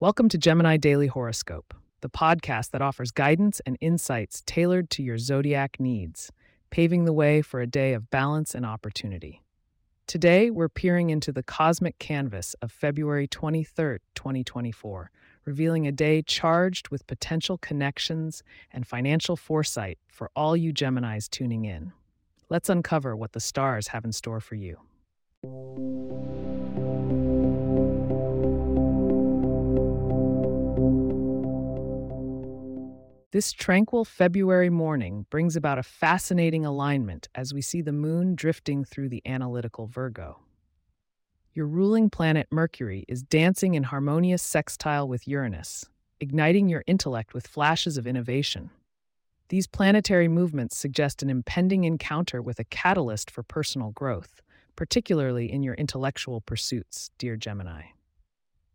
Welcome to Gemini Daily Horoscope, the podcast that offers guidance and insights tailored to your zodiac needs, paving the way for a day of balance and opportunity. Today, we're peering into the cosmic canvas of February 23rd, 2024, revealing a day charged with potential connections and financial foresight for all you Geminis tuning in. Let's uncover what the stars have in store for you. This tranquil February morning brings about a fascinating alignment as we see the moon drifting through the analytical Virgo. Your ruling planet Mercury is dancing in harmonious sextile with Uranus, igniting your intellect with flashes of innovation. These planetary movements suggest an impending encounter with a catalyst for personal growth, particularly in your intellectual pursuits, dear Gemini.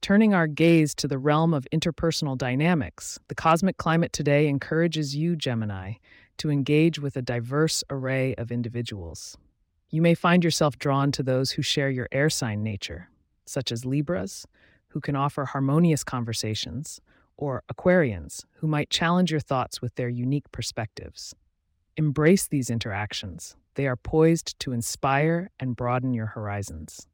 Turning our gaze to the realm of interpersonal dynamics, the cosmic climate today encourages you, Gemini, to engage with a diverse array of individuals. You may find yourself drawn to those who share your air sign nature, such as Libras, who can offer harmonious conversations, or Aquarians, who might challenge your thoughts with their unique perspectives. Embrace these interactions. They are poised to inspire and broaden your horizons.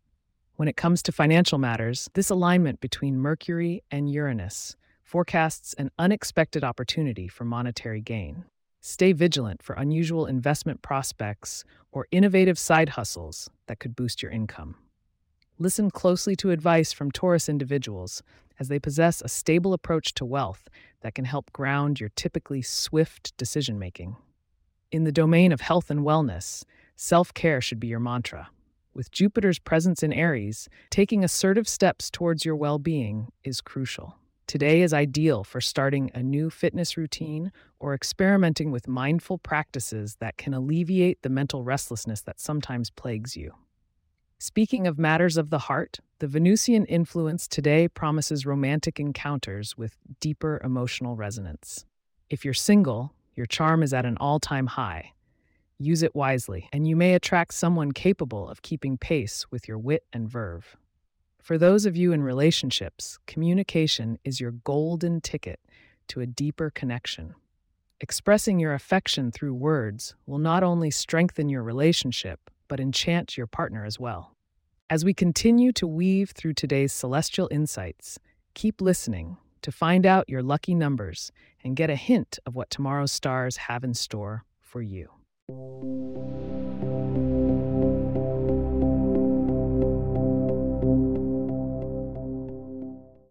When it comes to financial matters, this alignment between Mercury and Uranus forecasts an unexpected opportunity for monetary gain. Stay vigilant for unusual investment prospects or innovative side hustles that could boost your income. Listen closely to advice from Taurus individuals as they possess a stable approach to wealth that can help ground your typically swift decision-making. In the domain of health and wellness, self-care should be your mantra. With Jupiter's presence in Aries, taking assertive steps towards your well-being is crucial. Today is ideal for starting a new fitness routine or experimenting with mindful practices that can alleviate the mental restlessness that sometimes plagues you. Speaking of matters of the heart, the Venusian influence today promises romantic encounters with deeper emotional resonance. If you're single, your charm is at an all-time high. Use it wisely, and you may attract someone capable of keeping pace with your wit and verve. For those of you in relationships, communication is your golden ticket to a deeper connection. Expressing your affection through words will not only strengthen your relationship, but enchant your partner as well. As we continue to weave through today's celestial insights, keep listening to find out your lucky numbers and get a hint of what tomorrow's stars have in store for you.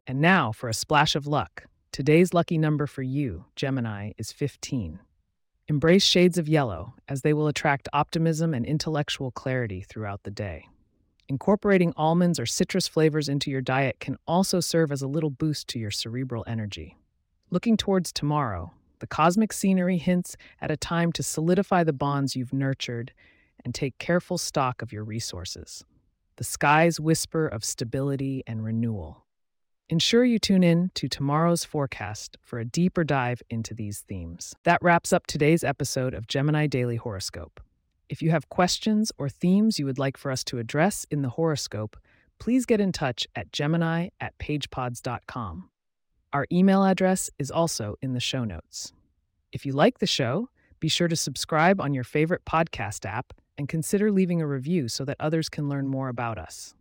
And now for a splash of luck. Today's lucky number for you, Gemini, is 15. Embrace shades of yellow, as they will attract optimism and intellectual clarity throughout the day. Incorporating almonds or citrus flavors into your diet can also serve as a little boost to your cerebral energy. Looking towards tomorrow, the cosmic scenery hints at a time to solidify the bonds you've nurtured and take careful stock of your resources. The skies whisper of stability and renewal. Ensure you tune in to tomorrow's forecast for a deeper dive into these themes. That wraps up today's episode of Gemini Daily Horoscope. If you have questions or themes you would like for us to address in the horoscope, please get in touch at gemini@pagepods.com. Our email address is also in the show notes. If you like the show, be sure to subscribe on your favorite podcast app and consider leaving a review so that others can learn more about us.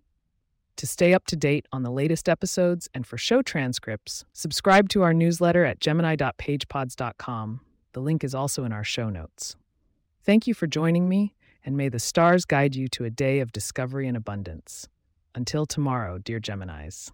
To stay up to date on the latest episodes and for show transcripts, subscribe to our newsletter at gemini.pagepods.com. The link is also in our show notes. Thank you for joining me, and may the stars guide you to a day of discovery and abundance. Until tomorrow, dear Geminis.